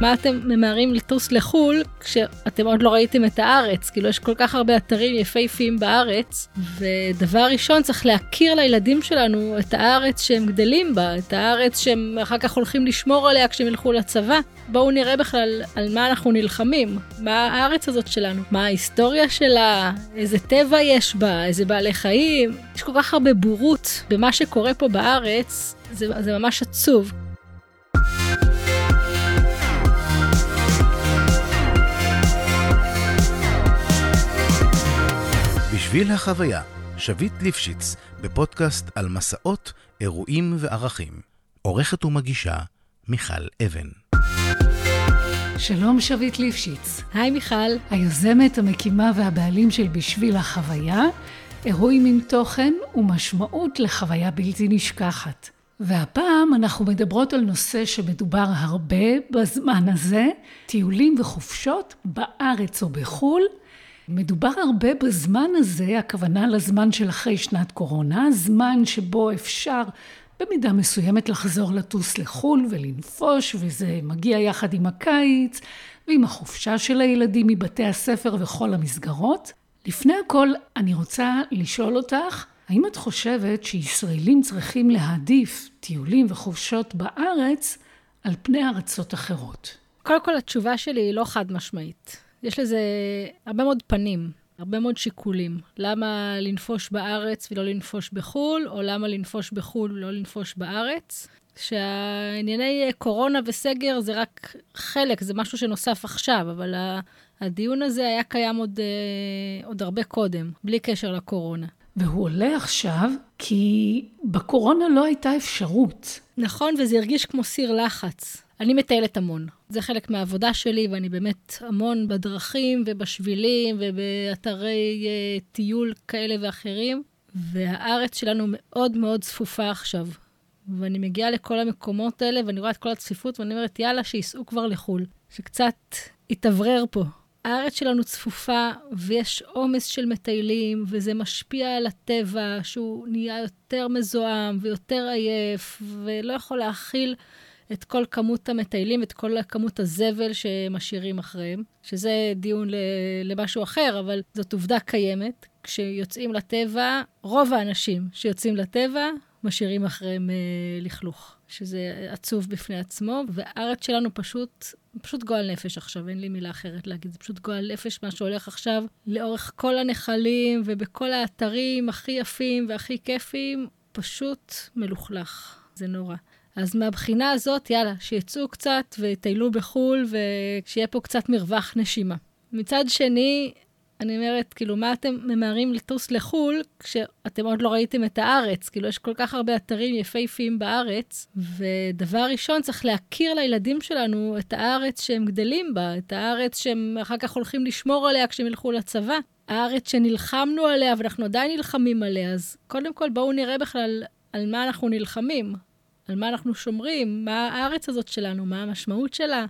מה אתם ממהרים לטוס לחול, כשאתם עוד לא ראיתם את הארץ, כאילו יש כל כך הרבה אתרים יפהפיים בארץ, ודבר ראשון צריך להכיר לילדים שלנו את הארץ שהם גדלים בה, את הארץ שהם אחר כך הולכים לשמור עליה כשהם ילכו לצבא. בואו נראה בכלל על מה אנחנו נלחמים, מה הארץ הזאת שלנו, מה ההיסטוריה שלה, איזה טבע יש בה, איזה בעלי חיים. יש כל כך הרבה בורות במה שקורה פה בארץ, זה ממש עצוב. בשביל החוויה, שביט ליפשיץ, בפודקאסט על מסעות, אירועים וערכים. עורכת ומגישה, מיכל אבן. שלום שביט ליפשיץ. היי מיכל. היוזמת, המקימה והבעלים של בשביל החוויה, אירועים עם תוכן ומשמעות לחוויה בלתי נשכחת. והפעם אנחנו מדברות על נושא שמדובר הרבה בזמן הזה, טיולים וחופשות בארץ או בחול. מדובר הרבה בזמן הזה, הכוונה לזמן של אחרי שנת קורונה, זמן שבו אפשר במידה מסוימת לחזור לטוס לחול ולנפוש, וזה מגיע יחד עם הקיץ ועם החופשה של הילדים מבתי הספר וכל המסגרות. לפני הכל אני רוצה לשאול אותך, האם את חושבת שישראלים צריכים להעדיף טיולים וחופשות בארץ על פני ארצות אחרות? קודם כל התשובה שלי היא לא חד משמעית. יש לזה הרבה מאוד פנים, הרבה מאוד שיקולים. למה לנפוש בארץ ולא לנפוש בחול, או למה לנפוש בחול ולא לנפוש בארץ. שהענייני קורונה וסגר זה רק חלק, זה משהו שנוסף עכשיו, אבל הדיון הזה היה קיים עוד הרבה קודם, בלי קשר לקורונה. והוא עולה עכשיו, כי בקורונה לא הייתה אפשרות. נכון, וזה הרגיש כמו סיר לחץ. אני מטיילת המון. זה חלק מהעבודה שלי, ואני באמת המון בדרכים ובשבילים ובאתרי טיול כאלה ואחרים. והארץ שלנו מאוד מאוד צפופה עכשיו. ואני מגיעה לכל המקומות האלה, ואני רואה את כל הצפיפות, ואני אומרת, יאללה, שיסעו כבר לחול. שקצת יתברר פה. הארץ שלנו צפופה, ויש עומס של מטיילים, וזה משפיע על הטבע, שהוא נהיה יותר מזוהם ויותר עייף, ולא יכול להכיל את כל כמות המטיילים, את כל כמות הזבל שמשאירים אחריהם, שזה דיון למשהו אחר, אבל זאת עובדה קיימת. כשיוצאים לטבע, רוב האנשים שיוצאים לטבע, משאירים אחריהם לכלוך, שזה עצוב בפני עצמו, והארץ שלנו פשוט גועל נפש עכשיו, אין לי מילה אחרת להגיד, זה פשוט גועל נפש מה שהולך עכשיו, לאורך כל הנחלים ובכל האתרים הכי יפים והכי כיפים, פשוט מלוכלך, זה נורא. אז מהבחינה הזאת, יאללה, שיצאו קצת וטיילו בחול, ושיהיה פה קצת מרווח נשימה. מצד שני, אני אומרת, כאילו, מה אתם ממהרים לטוס לחול, כשאתם עוד לא ראיתם את הארץ? כאילו, יש כל כך הרבה אתרים יפהפיים בארץ, ודבר ראשון, צריך להכיר לילדים שלנו את הארץ שהם גדלים בה, את הארץ שהם אחר כך הולכים לשמור עליה כשהם ילכו לצבא. הארץ שנלחמנו עליה, ואנחנו עדיין נלחמים עליה, אז קודם כל, בואו נראה בכלל על מה אנחנו נלחמים. על מה אנחנו שומרים, מה הארץ הזאת שלנו, מה המשמעות שלה,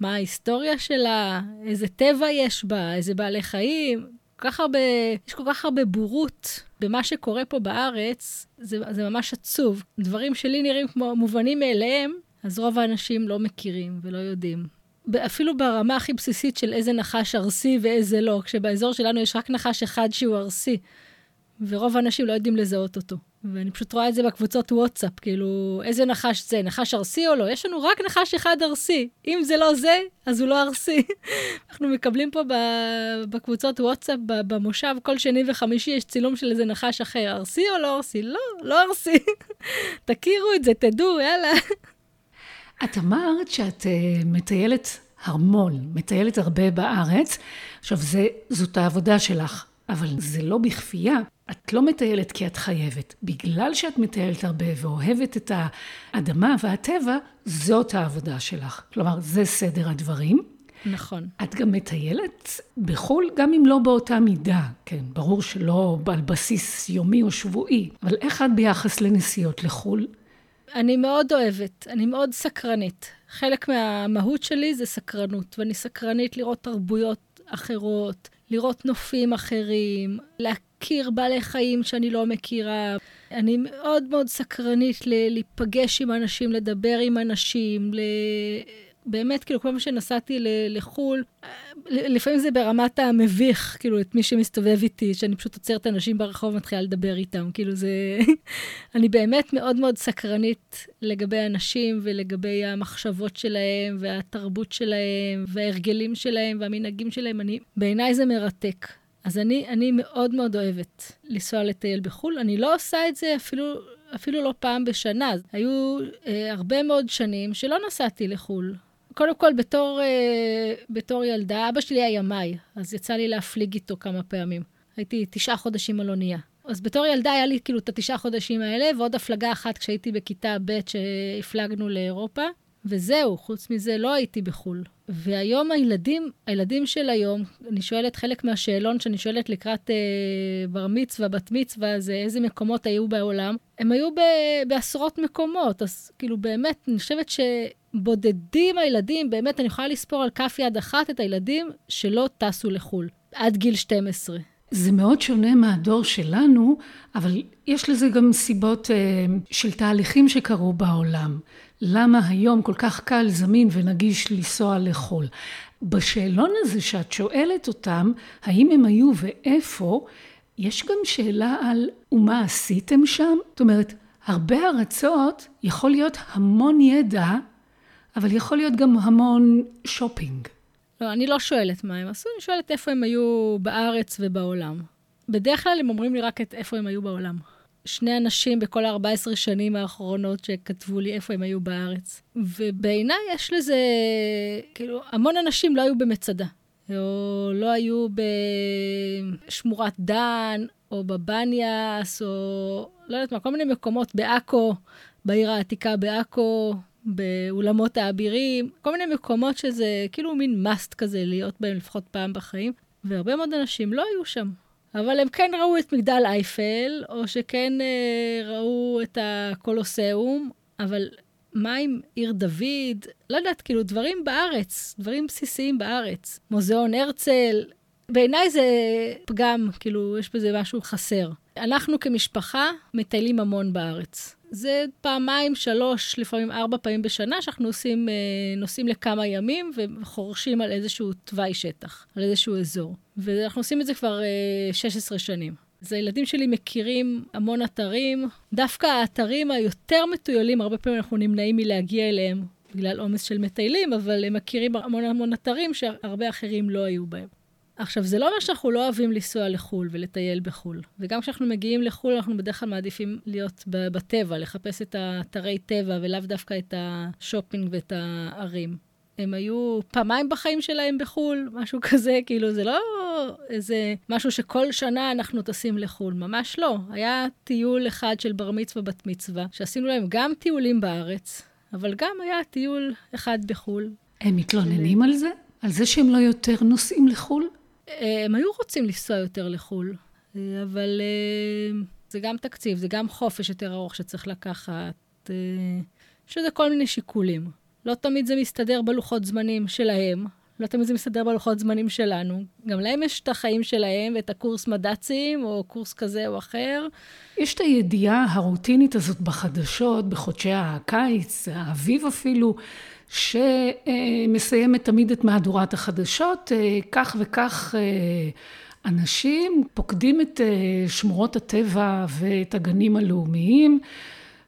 מה ההיסטוריה שלה, איזה טבע יש בה, איזה בעלי חיים. יש כל כך הרבה בורות במה שקורה פה בארץ, זה ממש עצוב. דברים שלי נראים כמו מובנים מאליהם, אז רוב האנשים לא מכירים ולא יודעים. אפילו ברמה הכי בסיסית של איזה נחש ארסי ואיזה לא, כשבאזור שלנו יש רק נחש אחד שהוא ארסי, ורוב האנשים לא יודעים לזהות אותו. ואני פשוט רואה את זה בקבוצות וואטסאפ, כאילו, איזה נחש זה? נחש ארסי או לא? יש לנו רק נחש אחד ארסי. אם זה לא זה, אז הוא לא ארסי. אנחנו מקבלים פה בקבוצות וואטסאפ, במושב, כל שני וחמישי יש צילום של איזה נחש אחר. ארסי או לא ארסי? לא, לא ארסי. תכירו את זה, תדעו, יאללה. את אמרת שאת מטיילת הרמון, מטיילת הרבה בארץ. עכשיו, זאת העבודה שלך. אבל זה לא בכפייה, את לא מטיילת כי את חייבת. בגלל שאת מטיילת הרבה ואוהבת את האדמה והטבע, זאת העבודה שלך. כלומר, זה סדר הדברים. נכון. את גם מטיילת בחול, גם אם לא באותה מידה. כן, ברור שלא על בסיס יומי או שבועי. אבל איך את ביחס לנסיעות לחול? אני מאוד אוהבת, אני מאוד סקרנית. חלק מהמהות שלי זה סקרנות, ואני סקרנית לראות תרבויות אחרות, לראות נופים אחרים, להכיר בעלי חיים שאני לא מכירה. אני מאוד מאוד סקרנית להיפגש עם אנשים, לדבר עם אנשים, באמת, כאילו, כל פעם שנסעתי לחול, לפעמים זה ברמת המביך, כאילו, את מי שמסתובב איתי, שאני פשוט עוצרת אנשים ברחוב ומתחילה לדבר איתם, כאילו, זה... אני באמת מאוד מאוד סקרנית לגבי האנשים, ולגבי המחשבות שלהם, והתרבות שלהם, וההרגלים שלהם, והמנהגים שלהם, בעיניי זה מרתק. אז אני מאוד מאוד אוהבת לנסוע לטייל בחול, אני לא עושה את זה אפילו לא פעם בשנה. היו הרבה מאוד שנים שלא נסעתי לחול. קודם כל, בתור ילדה, אבא שלי היה ימי, אז יצא לי להפליג איתו כמה פעמים. הייתי 9 חודשים על אונייה. אז בתור ילדה היה לי כאילו את 9 חודשים האלה, ועוד הפלגה אחת כשהייתי בכיתה ב' שהפלגנו לאירופה, וזהו, חוץ מזה לא הייתי בחול. והיום הילדים של היום, אני שואלת חלק מהשאלון שאני שואלת לקראת בר מצווה, בת מצווה, זה איזה מקומות היו בעולם. הם היו בעשרות מקומות, אז כאילו באמת, אני חושבת שבודדים הילדים, באמת אני יכולה לספור על כף יד אחת את הילדים שלא טסו לחול, עד גיל 12. זה מאוד שונה מהדור שלנו, אבל יש לזה גם סיבות של תהליכים שקרו בעולם. למה היום כל כך קל, זמין ונגיש לנסוע לחול? בשאלון הזה שאת שואלת אותם, האם הם היו ואיפה, יש גם שאלה על ומה עשיתם שם? זאת אומרת, הרבה ארצות יכול להיות המון ידע, אבל יכול להיות גם המון שופינג. לא, אני לא שואלת מה הם עשו, אני שואלת איפה הם היו בארץ ובעולם. בדרך כלל הם אומרים לי רק את איפה הם היו בעולם. 2 אנשים בכל 14 שנים האחרונות שכתבו לי איפה הם היו בארץ. ובעיניי יש לזה, כאילו, המון אנשים לא היו במצדה. או לא היו בשמורת דן, או בבניאס, או לא יודעת מה, כל מיני מקומות באקו, בעיר העתיקה באקו, באולמות האבירים, כל מיני מקומות שזה כאילו מין must כזה להיות בהם לפחות פעם בחיים. והרבה מאוד אנשים לא היו שם. אבל הם כן ראו את מגדל אייפל, או שכן ראו את הקולוסיום, אבל מה עם עיר דוד? לא יודעת, כאילו דברים בארץ, דברים בסיסיים בארץ. מוזיאון הרצל, בעיניי זה פגם, כאילו יש בזה משהו חסר. אנחנו כמשפחה מטיילים המון בארץ. זה 2-3, לפעמים 4 פעמים בשנה, שאנחנו נוסעים לכמה ימים וחורשים על איזשהו תוואי שטח, על איזשהו אזור. ואנחנו עושים את זה כבר 16 שנים. אז הילדים שלי מכירים המון אתרים. דווקא האתרים היותר מטוילים, הרבה פעמים אנחנו נמנעים מלהגיע אליהם, בגלל עומס של מטיילים, אבל הם מכירים המון המון אתרים שהרבה אחרים לא היו בהם. עכשיו, זה לא אומר שאנחנו לא אוהבים לנסוע לחול ולטייל בחול. וגם כשאנחנו מגיעים לחול, אנחנו בדרך כלל מעדיפים להיות בטבע, לחפש את האתרי טבע, ולאו דווקא את השופינג ואת הערים. הם היו 2 פעמים בחיים שלהם בחול, משהו כזה, כאילו זה לא איזה משהו שכל שנה אנחנו טסים לחול, ממש לא. היה טיול אחד של בר מצווה ובת מצווה, שעשינו להם גם טיולים בארץ, אבל גם היה טיול אחד בחול. הם מתלוננים על זה? על זה שהם לא יותר נוסעים לחול? הם היו רוצים לנסוע יותר לחול, אבל זה גם תקציב, זה גם חופש יותר ארוך שצריך לקחת, שזה כל מיני שיקולים. לא תמיד זה מסתדר בלוחות זמנים שלהם, לא תמיד זה מסתדר בלוחות זמנים שלנו. גם להם יש את החיים שלהם ואת הקורס מדצים, או קורס כזה או אחר. יש את הידיעה הרוטינית הזאת בחדשות, בחודשי הקיץ, האביב אפילו, שמסיימת תמיד את מהדורת החדשות, כך וכך אנשים פוקדים את שמורות הטבע ואת הגנים הלאומיים,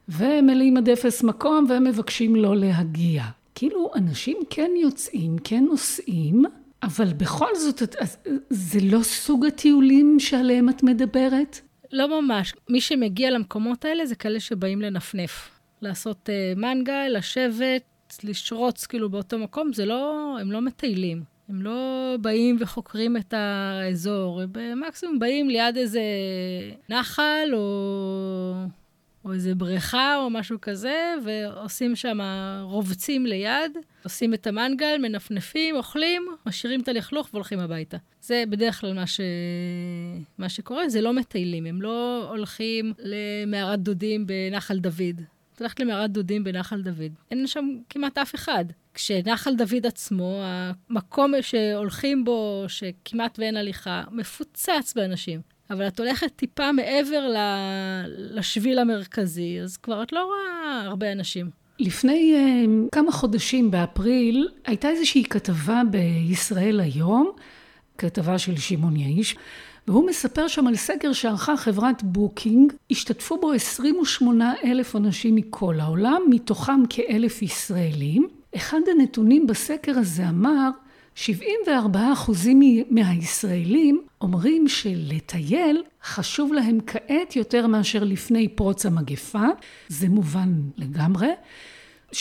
ומלאים עד 0 מקום, והם מבקשים לא להגיע. כאילו אנשים כן יוצאים, כן נוסעים, אבל בכל זאת, זה לא סוג הטיולים שעליהם את מדברת? לא ממש. מי שמגיע למקומות האלה זה כאלה שבאים לנפנף. לעשות מנגה, לשבת, לשרוץ כאילו באותו מקום, זה לא, הם לא מטיילים. הם לא באים וחוקרים את האזור. במקסימום באים ליד איזה נחל או איזה בריכה או משהו כזה, ועושים שם רובצים ליד, עושים את המנגל, מנפנפים, אוכלים, משאירים את הלכלוך והולכים הביתה. זה בדרך כלל מה שקורה, זה לא מטיילים, הם לא הולכים למערת דודים בנחל דוד. את הולכת למערת דודים בנחל דוד. אין שם כמעט אף אחד. כשנחל דוד עצמו, המקום שהולכים בו, שכמעט ואין הליכה, מפוצץ באנשים. אבל את הולכת טיפה מעבר לשביל המרכזי, אז כבר את לא רואה הרבה אנשים. לפני כמה חודשים באפריל הייתה איזושהי כתבה בישראל היום, כתבה של שמעון יאיש, והוא מספר שם על סקר שערכה חברת בוקינג, השתתפו בו 28,000 אנשים מכל העולם, מתוכם כ1,000 ישראלים. אחד הנתונים בסקר הזה אמר, 74% מהישראלים אומרים שלטייל חשוב להם כעת יותר מאשר לפני פרוץ המגפה, זה מובן לגמרי. 71%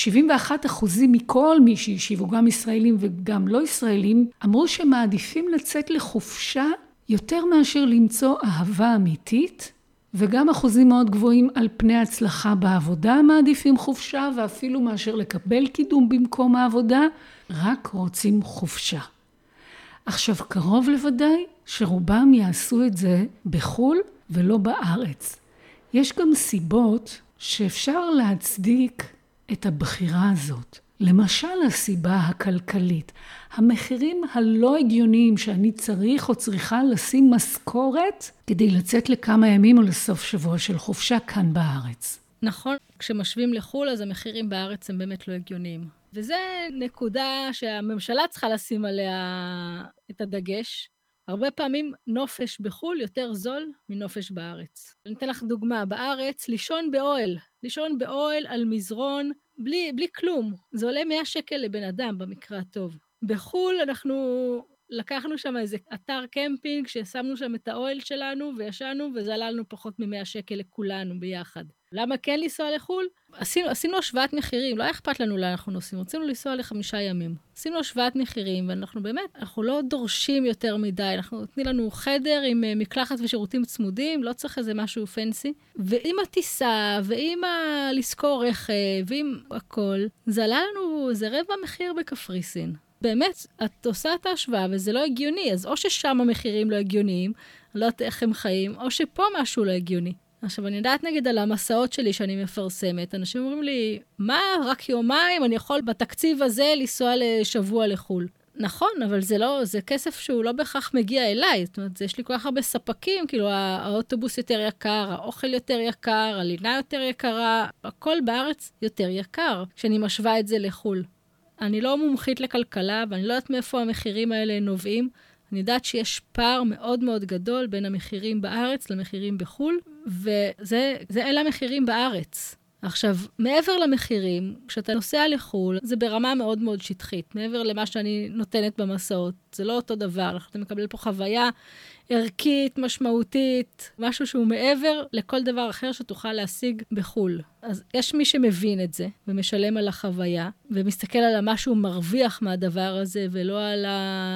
מכל מי שהשיבו, גם ישראלים וגם לא ישראלים, אמרו שמעדיפים לצאת לחופשה יותר מאשר למצוא אהבה אמיתית, וגם אחוזים מאוד גבוהים על פני הצלחה בעבודה מעדיפים חופשה, ואפילו מאשר לקבל קידום במקום העבודה, רק רוצים חופשה. עכשיו קרוב לוודאי שרובם יעשו את זה בחול ולא בארץ. יש גם סיבות שאפשר להצדיק את הבחירה הזאת. למשל הסיבה הכלכלית, המחירים הלא הגיוניים שאני צריך או צריכה לשים משכורת כדי לצאת לכמה ימים או לסוף שבוע של חופשה כאן בארץ. נכון, כשמשווים לחול אז המחירים בארץ הם באמת לא הגיוניים. וזו נקודה שהממשלה צריכה לשים עליה את הדגש. הרבה פעמים נופש בחול יותר זול מנופש בארץ. אני אתן לך דוגמה, בארץ לישון באוהל, לישון באוהל על מזרון, בלי כלום. זה עולה 100 שקל לבן אדם במקרה הטוב. בחול אנחנו לקחנו שם איזה אתר קמפינג, ששמנו שם את האוהל שלנו וישנו, וזללנו פחות מ-100 שקל לכולנו ביחד. למה כן לנסוע לחול? עשינו השוואת מחירים, לא אכפת לנו לאן אנחנו נוסעים, רצינו לנסוע ל5 ימים. עשינו השוואת מחירים, ואנחנו באמת, אנחנו לא דורשים יותר מדי, אנחנו נותנים לנו חדר עם מקלחת ושירותים צמודים, לא צריך איזה משהו פנסי, ועם הטיסה, ועם לזכור רכב, ועם הכל, זה עלה לנו, זה רבע מחיר בקפריסין. באמת, את עושה את ההשוואה, וזה לא הגיוני, אז או ששם המחירים לא הגיוניים, לא יודעת איך הם חיים, או שפה משהו לא הגיוני. עכשיו, אני יודעת נגד על המסעות שלי שאני מפרסמת, אנשים אומרים לי, מה, רק יומיים, אני יכול בתקציב הזה לנסוע לשבוע לחול. נכון, אבל זה לא, זה כסף שהוא לא בהכרח מגיע אליי, זאת אומרת, יש לי כל כך הרבה ספקים, כאילו, האוטובוס יותר יקר, האוכל יותר יקר, הלינה יותר יקרה, הכל בארץ יותר יקר, כשאני משווה את זה לחול. אני לא מומחית לכלכלה, ואני לא יודעת מאיפה המחירים האלה נובעים. אני יודעת שיש פער מאוד מאוד גדול בין המחירים בארץ למחירים בחול, וזה אלה המחירים בארץ. עכשיו, מעבר למחירים, כשאתה נוסע לחול, זה ברמה מאוד מאוד שטחית. מעבר למה שאני נותנת במסעות, זה לא אותו דבר. אתה מקבל פה חוויה ערכית, משמעותית, משהו שהוא מעבר לכל דבר אחר שתוכל להשיג בחול. אז יש מי שמבין את זה, ומשלם על החוויה, ומסתכל על מה שהוא מרוויח מהדבר הזה, ולא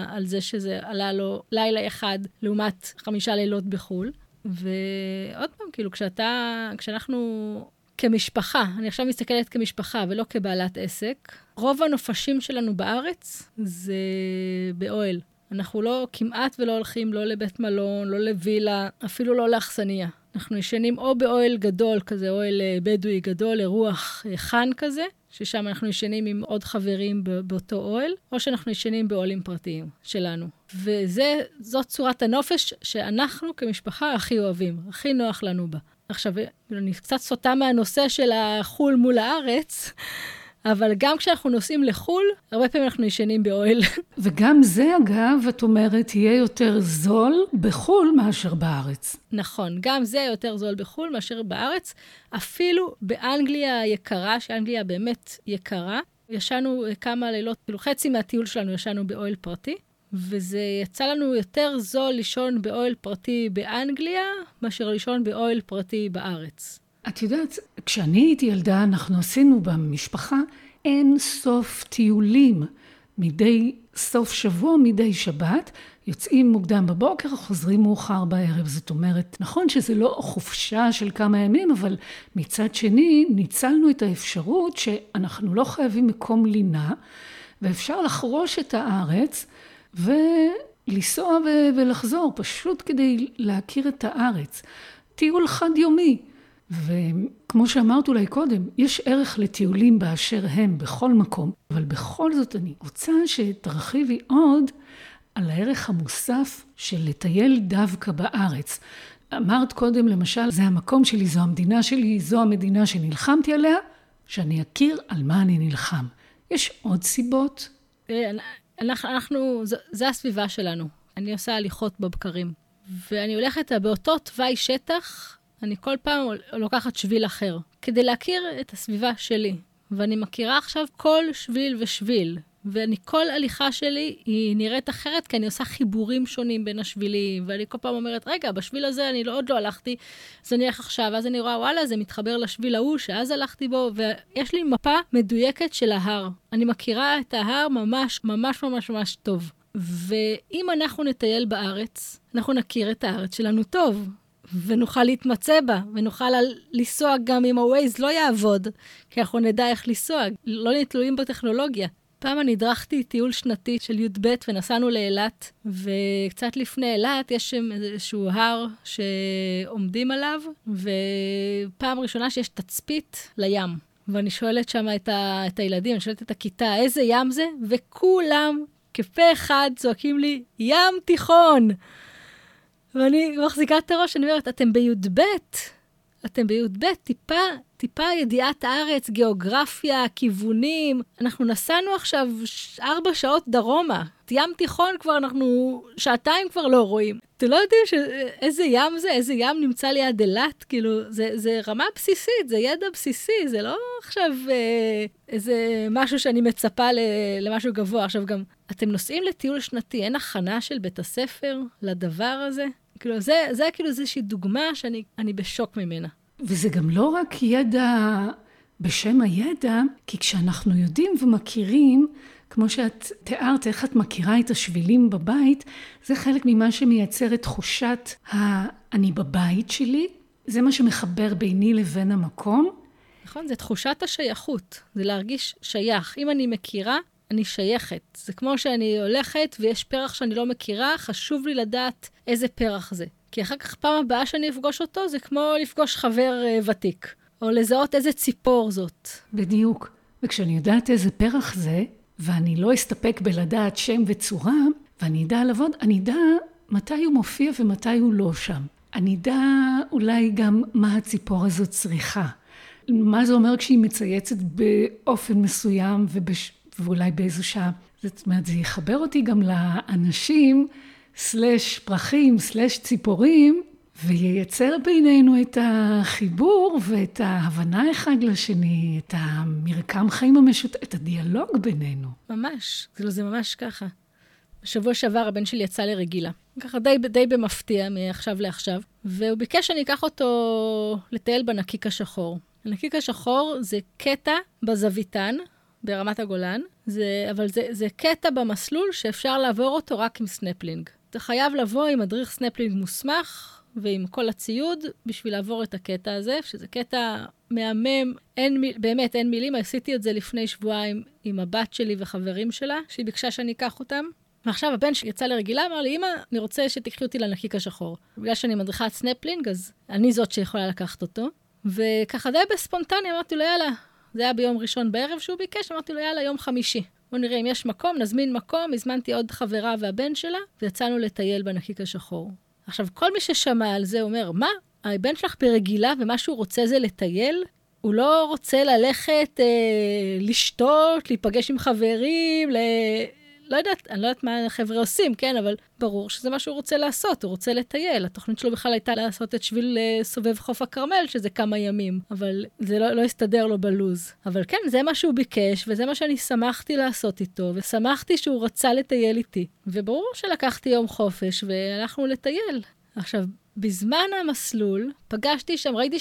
על זה שזה עלה לו לילה אחד, לעומת 5 לילות בחול. ועוד פעם, כאילו, כשאנחנו כמשפחה, אני עכשיו מסתכלת כמשפחה ולא כבעלת עסק, רוב הנופשים שלנו בארץ זה באוהל. אנחנו לא, כמעט ולא הולכים לא לבית מלון, לא לוילה, אפילו לא לאכסניה. אנחנו ישנים או באוהל גדול כזה, אוהל בדואי גדול, אירוח חן כזה, ששם אנחנו ישנים עם עוד חברים באותו אוהל, או שאנחנו ישנים באוהלים פרטיים שלנו. וזאת צורת הנופש שאנחנו כמשפחה הכי אוהבים, הכי נוח לנו בה. עכשיו, אני קצת סוטה מהנושא של החול מול הארץ, אבל גם כשאנחנו נוסעים לחול, הרבה פעמים אנחנו ישנים באוהל. וגם זה, אגב, את אומרת, יהיה יותר זול בחול מאשר בארץ. נכון, גם זה יותר זול בחול מאשר בארץ. אפילו באנגליה יקרה, שאנגליה באמת יקרה, ישנו כמה לילות, כאילו חצי מהטיול שלנו ישנו באוהל פרטי, וזה יצא לנו יותר זול לישון באוהל פרטי באנגליה, מאשר לישון באוהל פרטי בארץ. את יודעת, כשאני הייתי ילדה, אנחנו עשינו במשפחה אין סוף טיולים. מדי סוף שבוע, מדי שבת, יוצאים מוקדם בבוקר, חוזרים מאוחר בערב. זאת אומרת, נכון שזה לא חופשה של כמה ימים, אבל מצד שני, ניצלנו את האפשרות שאנחנו לא חייבים מקום לינה, ואפשר לחרוש את הארץ, ולנסוע ולחזור, פשוט כדי להכיר את הארץ. טיול חד יומי. וכמו שאמרת אולי קודם, יש ערך לטיולים באשר הם בכל מקום, אבל בכל זאת אני רוצה שתרחיבי עוד על הערך המוסף של לטייל דווקא בארץ. אמרת קודם למשל, זה המקום שלי, זו המדינה שלי, זו המדינה שנלחמתי עליה, שאני אכיר על מה אני נלחם. יש עוד סיבות? אנחנו, זו הסביבה שלנו. אני עושה הליכות בבקרים. ואני הולכת באותו תוואי שטח, אני כל פעם לוקחת שביל אחר, כדי להכיר את הסביבה שלי. ואני מכירה עכשיו כל שביל ושביל. ואני, כל הליכה שלי היא נראית אחרת, כי אני עושה חיבורים שונים בין השבילים, ואני כל פעם אומרת, רגע, בשביל הזה אני עוד לא הלכתי, אז אני הולך עכשיו, אז אני רואה, וואלה, זה מתחבר לשביל ההוא, שאז הלכתי בו, ויש לי מפה מדויקת של ההר. אני מכירה את ההר ממש, ממש, ממש, ממש טוב. ואם אנחנו נטייל בארץ, אנחנו נכיר את הארץ שלנו טוב, ונוכל להתמצא בה, ונוכל לנסוע גם אם הווייז לא יעבוד, כי אנחנו נדע איך לנסוע, לא נתלויים בטכנולוגיה. פעם אני דרכתי טיול שנתי של י' ב' ונסענו לאלת, וקצת לפני אלת יש שם איזשהו הר שעומדים עליו, ופעם ראשונה שיש תצפית לים. ואני שואלת שם את הילדים, אני שואלת את הכיתה, איזה ים זה? וכולם כפה אחד צועקים לי, ים תיכון! ואני מחזיקה את הראש, אני אומרת, אתם בי' ב'? אתם בי' ב', טיפה ידיעת הארץ, גיאוגרפיה, כיוונים. אנחנו נסענו עכשיו 4 שעות דרומה. ים תיכון כבר אנחנו 2 כבר לא רואים. אתם לא יודעים איזה ים זה, איזה ים נמצא ליד אלת, כאילו, זה רמה בסיסית, זה ידע בסיסי, זה לא עכשיו איזה משהו שאני מצפה למשהו גבוה. עכשיו גם, אתם נוסעים לטיול שנתי, אין הכנה של בית הספר לדבר הזה? כאילו, זה כאילו איזושהי דוגמה שאני בשוק ממנה. וזה גם לא רק ידע בשם הידע, כי כשאנחנו יודעים ומכירים, כמו שאת תיארת, איך את מכירה את השבילים בבית, זה חלק ממה שמייצר את תחושת אני בבית שלי, זה מה שמחבר ביני לבין המקום. נכון, זה תחושת השייכות, זה להרגיש שייך. אם אני מכירה, אני שייכת. זה כמו שאני הולכת ויש פרח שאני לא מכירה, חשוב לי לדעת איזה פרח זה. כי אחר כך פעם הבאה שאני אפגוש אותו, זה כמו לפגוש חבר ותיק. או לזהות איזה ציפור זאת. בדיוק. וכשאני יודעת איזה פרח זה, ואני לא אסתפק בלדעת שם וצורה, ואני אדע לעבוד, אני אדע מתי הוא מופיע ומתי הוא לא שם. אני אדע אולי גם מה הציפור הזאת צריכה. מה זה אומר כשהיא מצייצת באופן מסוים ואולי באיזו שעה. זאת אומרת, זה יחבר אותי גם לאנשים /פרחים, /ציפורים, וייצר בינינו את החיבור ואת ההבנה אחד לשני, את המרקם חיים המשותף, את הדיאלוג בינינו. ממש, זה ממש ככה. בשבוע שעבר הבן שלי יצא לרגילה. ככה די במפתיע מעכשיו לעכשיו, והוא ביקש שאני אקח אותו לטייל בנקיק השחור. הנקיק השחור זה קטע בזוויתן, ברמת הגולן, אבל זה קטע במסלול שאפשר לעבור אותו רק עם סנפלינג. אתה חייב לבוא עם מדריך סנפלינג מוסמך, ועם כל הציוד, בשביל לעבור את הקטע הזה, שזה קטע מהמם, באמת אין מילים, עשיתי את זה לפני שבועיים עם הבת שלי וחברים שלה, שהיא ביקשה שאני אקח אותם. ועכשיו הבן שיצא לרגילה, אמר לי, אמא, אני רוצה שתקחי אותי לנקיק השחור. בגלל שאני מדריכת סנפלינג, אז אני זאת שיכולה לקחת אותו. וככה די בספונטני, אמרתי לו, יאללה, זה היה ביום ראשון בערב שהוא ביקש, אמרתי לו, יאללה, יום חמישי. בוא נראה אם יש מקום, נזמין מקום, הזמנתי עוד חברה והבן שלה, ויצאנו לטייל בנקיק השחור. עכשיו, כל מי ששמע על זה אומר, מה? הבן שלך ברגילה, ומה שהוא רוצה זה לטייל? הוא לא רוצה ללכת, לשתות, להיפגש עם חברים, אני לא יודעת מה החבר'ה עושים, כן, אבל ברור שזה מה שהוא רוצה לעשות, הוא רוצה לטייל. התוכנית שלו בכלל הייתה לעשות את שביל סובב חוף הכרמל, שזה כמה ימים, אבל זה לא הסתדר לו בלוז. אבל כן, זה מה שהוא ביקש, וזה מה שאני שמחתי לעשות איתו, ושמחתי שהוא רצה לטייל איתי. וברור שלקחתי יום חופש, והלכנו לטייל. עכשיו, בזמן המסלול, ראיתי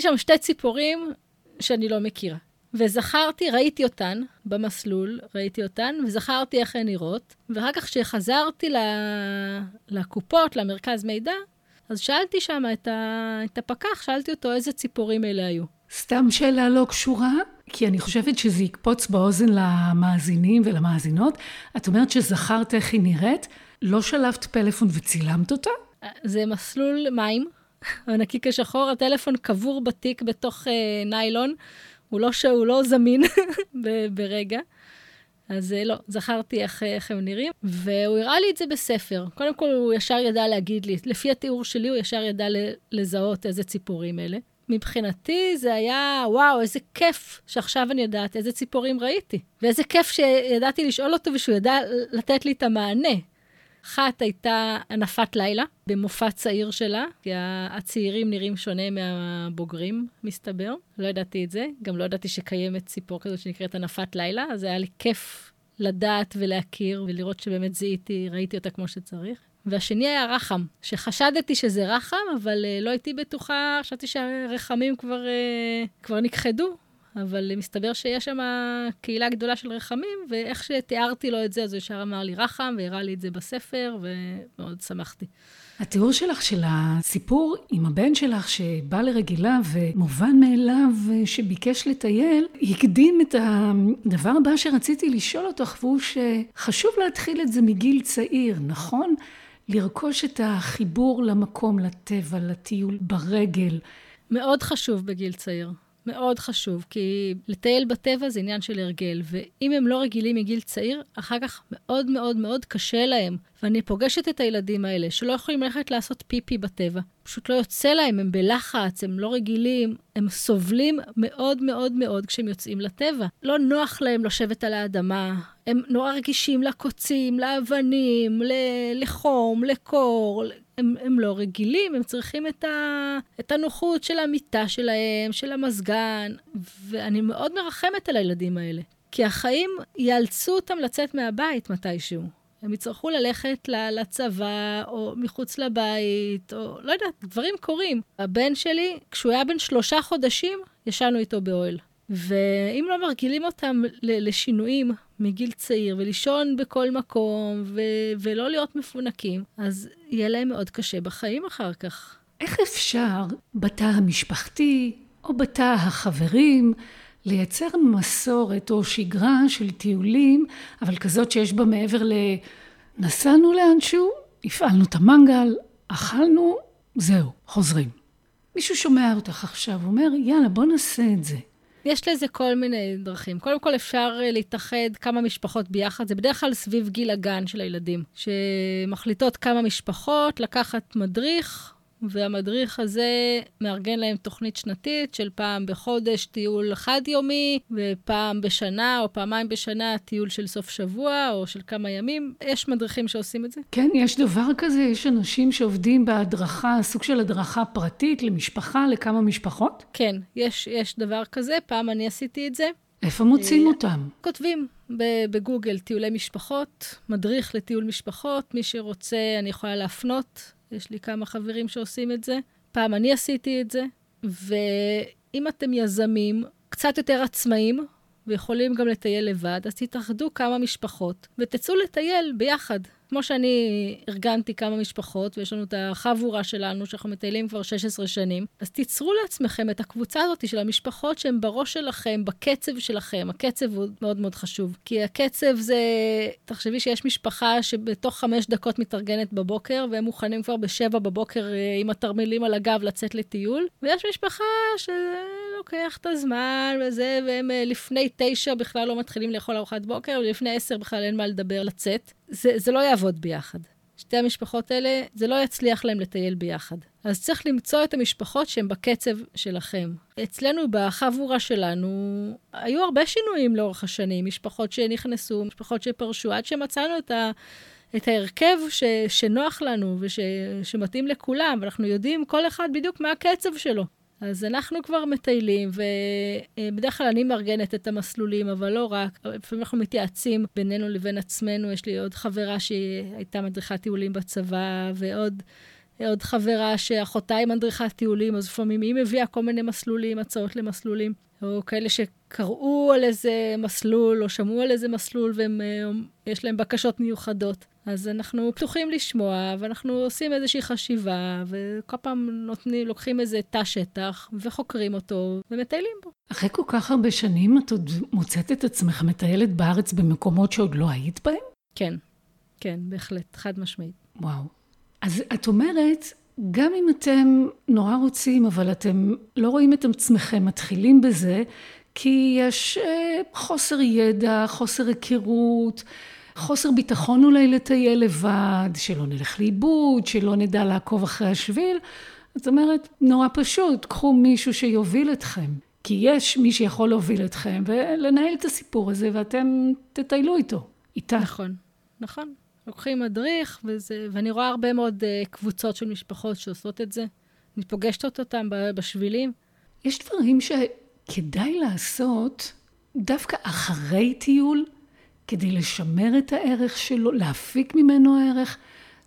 שם 2 ציפורים שאני לא מכירה. ראיתי אותן במסלול, וזכרתי איך הן נראות, ואחר כך שחזרתי לקופות, למרכז מידע, אז שאלתי שם את הפקח, שאלתי אותו איזה ציפורים אלה היו. סתם שאלה לא קשורה, כי אני חושבת שזה יקפוץ באוזן למאזינים ולמאזינות. את אומרת שזכרת איך היא נראית, לא שלפת פלאפון וצילמת אותה? זה מסלול מים, הנקיק השחור, הטלפון קבור בתיק בתוך ניילון, הוא לא זמין ברגע. אז לא, זכרתי איך הם נראים. והוא הראה לי את זה בספר. קודם כל, הוא ישר ידע להגיד לי, לפי התיאור שלי, הוא ישר ידע לזהות איזה ציפורים אלה. מבחינתי זה היה, וואו, איזה כיף שעכשיו אני יודעת, איזה ציפורים ראיתי. ואיזה כיף שידעתי לשאול אותו, ושהוא ידע לתת לי את המענה. אחת הייתה ענפת לילה, במופע צעיר שלה, כי הצעירים נראים שונה מהבוגרים, מסתבר. לא ידעתי את זה, גם לא ידעתי שקיימת ציפור כזאת שנקראת ענפת לילה, אז היה לי כיף לדעת ולהכיר, ולראות שבאמת זיהיתי, ראיתי אותה כמו שצריך. והשני היה רחם, שחשדתי שזה רחם, אבל לא הייתי בטוחה, חשבתי שהרחמים כבר נכחדו, אבל מסתבר שיש שם קהילה גדולה של רחמים, ואיך שתיארתי לו את זה, אז הוא ישר אמר לי רחם, והראה לי את זה בספר, ומאוד שמחתי. התיאור שלך של הסיפור עם הבן שלך שבא לרגילה ומובן מאליו שביקש לטייל, הקדים את הדבר הבא שרציתי לשאול אותך, והוא שחשוב להתחיל את זה מגיל צעיר, נכון? לרכוש את החיבור למקום, לטבע, לטיול, ברגל. מאוד חשוב בגיל צעיר. מאוד חשוב, כי לטייל בטבע זה עניין של הרגל, ואם הם לא רגילים מגיל צעיר, אחר כך מאוד מאוד מאוד קשה להם. ואני פוגשת את הילדים האלה, שלא יכולים ללכת לעשות פיפי בטבע. פשוט לא יוצא להם, הם בלחץ, הם לא רגילים, הם סובלים מאוד מאוד מאוד כשהם יוצאים לטבע. לא נוח להם לשבת על האדמה, הם נורא רגישים לקוצים, לאבנים, לחום, לקור, הם לא רגילים, הם צריכים את הנוחות של המיטה שלהם, של המזגן, ואני מאוד מרחמת על הילדים האלה, כי החיים יאלצו אותם לצאת מהבית מתישהו. הם יצטרכו ללכת לצבא, או מחוץ לבית, או לא יודעת, דברים קורים. הבן שלי, כשהוא היה בן 3 חודשים, ישנו איתו באוהל. ואם לא מרגילים אותם לשינויים מגיל צעיר, ולישון בכל מקום, ולא להיות מפונקים, אז יהיה להם מאוד קשה בחיים אחר כך. איך אפשר בתא המשפחתי, או בתא החברים, לייצר מסורת או שגרה של טיולים, אבל כזאת שיש בה מעבר נסענו לאנשהו, הפעלנו את המנגל, אכלנו, זהו, חוזרים. מישהו שומע אותך עכשיו, אומר, יאללה, בוא נעשה את זה. יש לזה כל מיני דרכים. קודם כל אפשר להתאחד כמה משפחות ביחד, זה בדרך כלל סביב גיל הגן של הילדים, שמחליטות כמה משפחות, לקחת מדריך, והמדריך הזה מארגן להם תוכנית שנתית של פעם בחודש טיול חד יומי, ופעם בשנה או פעמיים בשנה טיול של סוף שבוע או של כמה ימים. יש מדריכים שעושים את זה? כן, יש דבר כזה, יש אנשים שעובדים בהדרכה, סוג של הדרכה פרטית למשפחה, לכמה משפחות? כן, יש דבר כזה, פעם אני עשיתי את זה. איפה מוצאים אותם? כותבים בגוגל טיולי משפחות, מדריך לטיול משפחות, מי שרוצה אני יכולה להפנות. יש לי כמה חברים שעושים את זה. פעם אני עשיתי את זה. ואם אתם יזמים, קצת יותר עצמאים, ויכולים גם לטייל לבד, אז תתאחדו כמה משפחות, ותצאו לטייל ביחד. כמו שאני ארגנתי כמה משפחות, ויש לנו את החבורה שלנו, שאנחנו מטיילים כבר 16 שנים, אז תיצרו לעצמכם את הקבוצה הזאת של המשפחות, שהן בראש שלכם, בקצב שלכם. הקצב הוא מאוד מאוד חשוב, כי הקצב זה, תחשבי שיש משפחה שבתוך 5 דקות מתארגנת בבוקר, והם מוכנים כבר ב7 בבוקר, עם התרמילים על הגב, לצאת לטיול, ויש משפחה שלוקח את הזמן וזה, והם לפני 9 בכלל לא מתחילים לאכול ארוחת בוקר, ולפני 10 בכלל אין מה לדבר, לצאת. זה לא יעבוד ביחד. שתי המשפחות האלה, זה לא יצליח להם לטייל ביחד. אז צריך למצוא את המשפחות שהן בקצב שלכם. אצלנו, בחבורה שלנו, היו הרבה שינויים לאורך השנים, משפחות שנכנסו, משפחות שפרשו, עד שמצאנו את ההרכב שנוח לנו ושמתאים לכולם, ואנחנו יודעים כל אחד בדיוק מה הקצב שלו. אז אנחנו כבר מטיילים, ובדרך כלל אני מארגנת את המסלולים, אבל לא רק, לפעמים אנחנו מתייעצים בינינו לבין עצמנו, יש לי עוד חברה שהייתה מדריכת טיולים בצבא, ועוד חברה שאחותה היא מדריכת טיולים, אז לפעמים היא מביאה כל מיני מסלולים, הצעות למסלולים, או כאלה שקראו על איזה מסלול, או שמעו על איזה מסלול, ויש להם בקשות מיוחדות. אז אנחנו פתוחים לשמוע, ואנחנו עושים איזושהי חשיבה, וכל פעם לוקחים איזה תא שטח, וחוקרים אותו, ומטיילים בו. אחרי כל כך הרבה שנים, את עוד מוצאת את עצמך מטיילת בארץ במקומות שעוד לא היית בהם? כן, כן, בהחלט, חד משמעית. וואו. אז את אומרת, גם אם אתם נורא רוצים, אבל אתם לא רואים את עצמכם מתחילים בזה, כי יש חוסר ידע, חוסר הכירות, חוסר ביטחון אולי לטייל לבד, שלא נלך לאיבוד, שלא נדע לעקוב אחרי השביל, זאת אומרת, נורא פשוט, קחו מישהו שיוביל אתכם, כי יש מי שיכול להוביל אתכם, ולנהל את הסיפור הזה, ואתם תטיילו איתו, איתה. נכון, נכון. לוקחים מדריך, ואני רואה הרבה מאוד קבוצות של משפחות שעושות את זה. אני פוגשת אותם בשבילים. יש דברים שכדאי לעשות דווקא אחרי טיול, כדי לשמר את הערך שלו, להפיק ממנו הערך.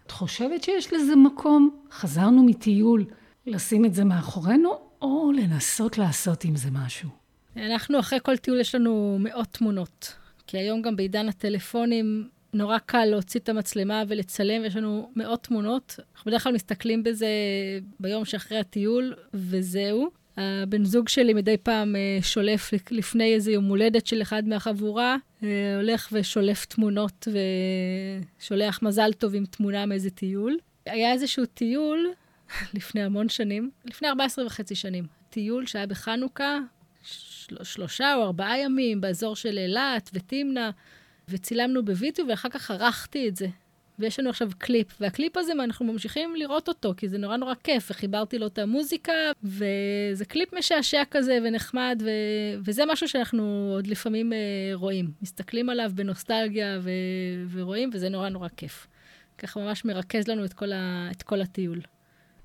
את חושבת שיש לזה מקום? חזרנו מטיול, לשים את זה מאחורינו, או לנסות לעשות עם זה משהו? אנחנו אחרי כל טיול יש לנו מאות תמונות, כי היום גם בעידן הטלפונים נורא קל להוציא את המצלמה ולצלם, ויש לנו מאות תמונות. אנחנו בדרך כלל מסתכלים בזה ביום שאחרי הטיול, וזהו. הבן זוג שלי מדי פעם שולף לפני איזה יום הולדת של אחד מהחבורה, הולך ושולף תמונות ושולח מזל טוב עם תמונה מאיזה טיול. היה איזשהו טיול לפני המון שנים, לפני 14 וחצי שנים. טיול שהיה בחנוכה, 3 או 4 ימים, באזור של אלת ותימנה, וצילמנו בווידאו ואחר כך ערכתי את זה. ויש לנו עכשיו קליפ, והקליפ הזה אנחנו ממשיכים לראות אותו, כי זה נורא נורא כיף, וחיברתי לו את המוזיקה, וזה קליפ משעשע כזה ונחמד, וזה משהו שאנחנו עוד לפעמים רואים, מסתכלים עליו בנוסטלגיה ורואים, וזה נורא נורא כיף. ככה ממש מרכז לנו את כל הטיול.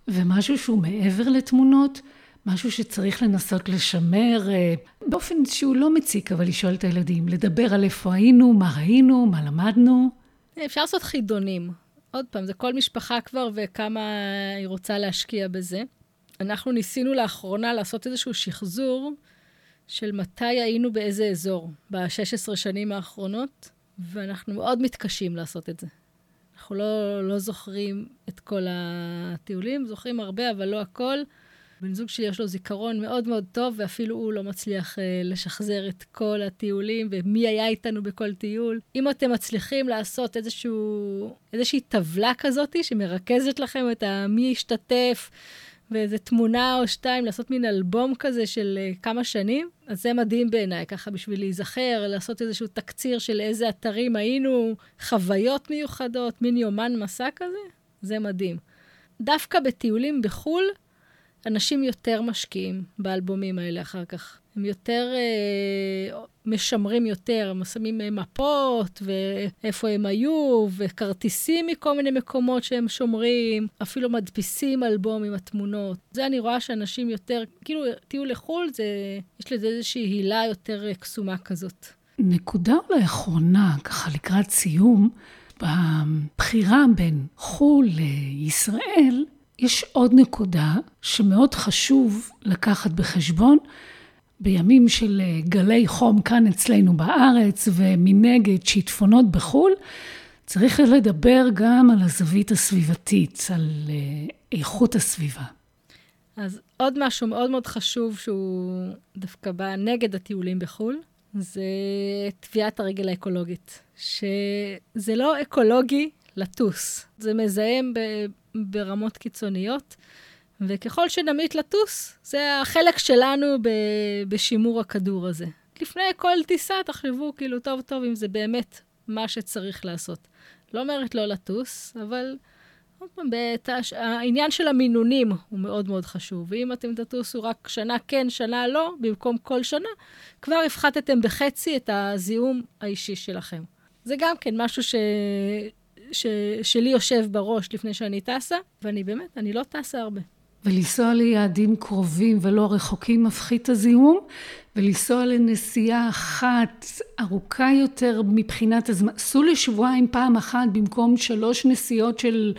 ומשהו שהוא מעבר לתמונות, משהו שצריך לנסות לשמר, באופן שהוא לא מציק, אבל לשאול את הילדים, לדבר על איפה היינו, מה ראינו, מה למדנו, אפשר לעשות חידונים. עוד פעם, זה כל משפחה כבר וכמה היא רוצה להשקיע בזה. אנחנו ניסינו לאחרונה לעשות איזשהו שחזור של מתי היינו באיזה אזור, ב-16 שנים האחרונות, ואנחנו מאוד מתקשים לעשות את זה. אנחנו לא זוכרים את כל הטיולים, זוכרים הרבה, אבל לא הכל. בן זוג שלי יש לו זיכרון מאוד מאוד טוב, ואפילו הוא לא מצליח לשחזר את כל הטיולים, ומי היה איתנו בכל טיול. אם אתם מצליחים לעשות איזושהי טבלה כזאת, שמרכזת לכם את מי השתתף, ואיזו תמונה או שתיים, לעשות מין אלבום כזה של כמה שנים, אז זה מדהים בעיניי, ככה בשביל להיזכר, לעשות איזשהו תקציר של איזה אתרים היינו, חוויות מיוחדות, מין יומן מסע כזה, זה מדהים. דווקא בטיולים בחול, אנשים יותר משקיעים באלבומים האלה אחר כך. הם יותר משמרים יותר, הם שמים מפות ואיפה הם היו, וכרטיסים מכל מיני מקומות שהם שומרים, אפילו מדפיסים אלבום עם התמונות. זה אני רואה שאנשים יותר, כאילו טיול לחול, יש לזה איזושהי הילה יותר קסומה כזאת. נקודה אולי אחרונה, ככה לקראת סיום, בבחירה בין חול לישראל, יש עוד נקודה שמאוד חשוב לקחת בחשבון בימים של גלי חום כאן אצלנו בארץ ומנגד שיטפונות בחול, צריך לדבר גם על הזווית הסביבתית, על איכות הסביבה. אז עוד משהו מאוד מאוד חשוב שהוא דווקא בא נגד הטיולים בחול, זה תביעת הרגל האקולוגית, שזה לא אקולוגי לטוס, זה מזהם ברמות קיצוניות, וככל שנמית לטוס, זה החלק שלנו בשימור הכדור הזה. לפני כל טיסה, תחשבו כאילו טוב טוב אם זה באמת מה שצריך לעשות. לא אומרת לא לטוס, אבל העניין של המינונים הוא מאוד מאוד חשוב, ואם אתם תטוסו רק שנה כן, שנה לא, במקום כל שנה, כבר הפחתתם בחצי את הזיהום האישי שלכם. זה גם כן משהו שלי יושב בראש לפני שאני טסה, ואני באמת, אני לא טסה הרבה. ולנסוע ליעדים קרובים ולא רחוקים מפחית הזיהום, ולנסוע לנסיעה אחת ארוכה יותר מבחינת הזמן. סעו לשבועיים פעם אחת במקום 3 נסיעות של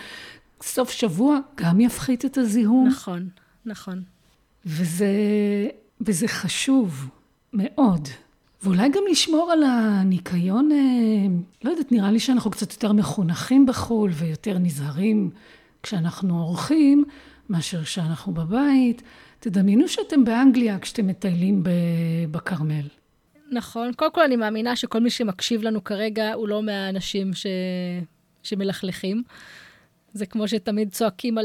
סוף שבוע, גם יפחית את הזיהום. נכון, נכון. וזה חשוב מאוד. ואולי גם לשמור על הניקיון, לא יודעת, נראה לי שאנחנו קצת יותר מחונכים בחול ויותר נזהרים כשאנחנו עורכים, מאשר כשאנחנו בבית. תדמיינו שאתם באנגליה כשאתם מטיילים בקרמל. נכון, קודם כל אני מאמינה שכל מי שמקשיב לנו כרגע הוא לא מהאנשים שמלכלכים. זה כמו שתמיד צועקים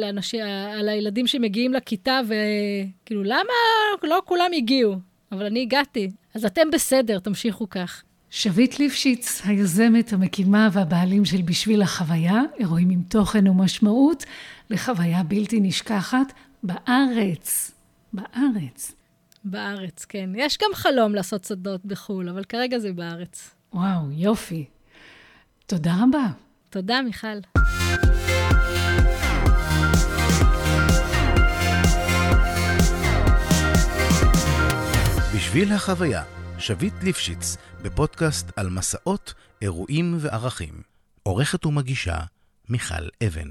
על הילדים שמגיעים לכיתה וכאילו למה לא כולם הגיעו? אבל אני הגעתי. אז אתם בסדר, תמשיכו כך. שביט ליפשיץ, היוזמת, המקימה והבעלים של בשביל החוויה, אירועים עם תוכן ומשמעות, לחוויה בלתי נשכחת, בארץ, כן. יש גם חלום לעשות סדות בחול, אבל כרגע זה בארץ. וואו, יופי. תודה רבה. תודה, מיכל. בשביל החוויה, שביט ליפשיץ, בפודקאסט על מסעות, אירועים וערכים. עורכת ומגישה, מיכל אבן.